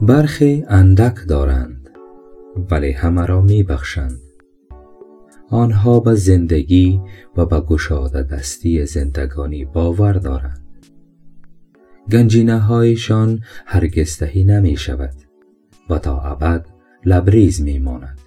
برخی اندک دارند ولی همه را می بخشند. آنها به زندگی و به گشاده دستی زندگانی باور دارند. گنجینه هایشان هرگز تهی نمی شود و تا ابد لبریز می ماند.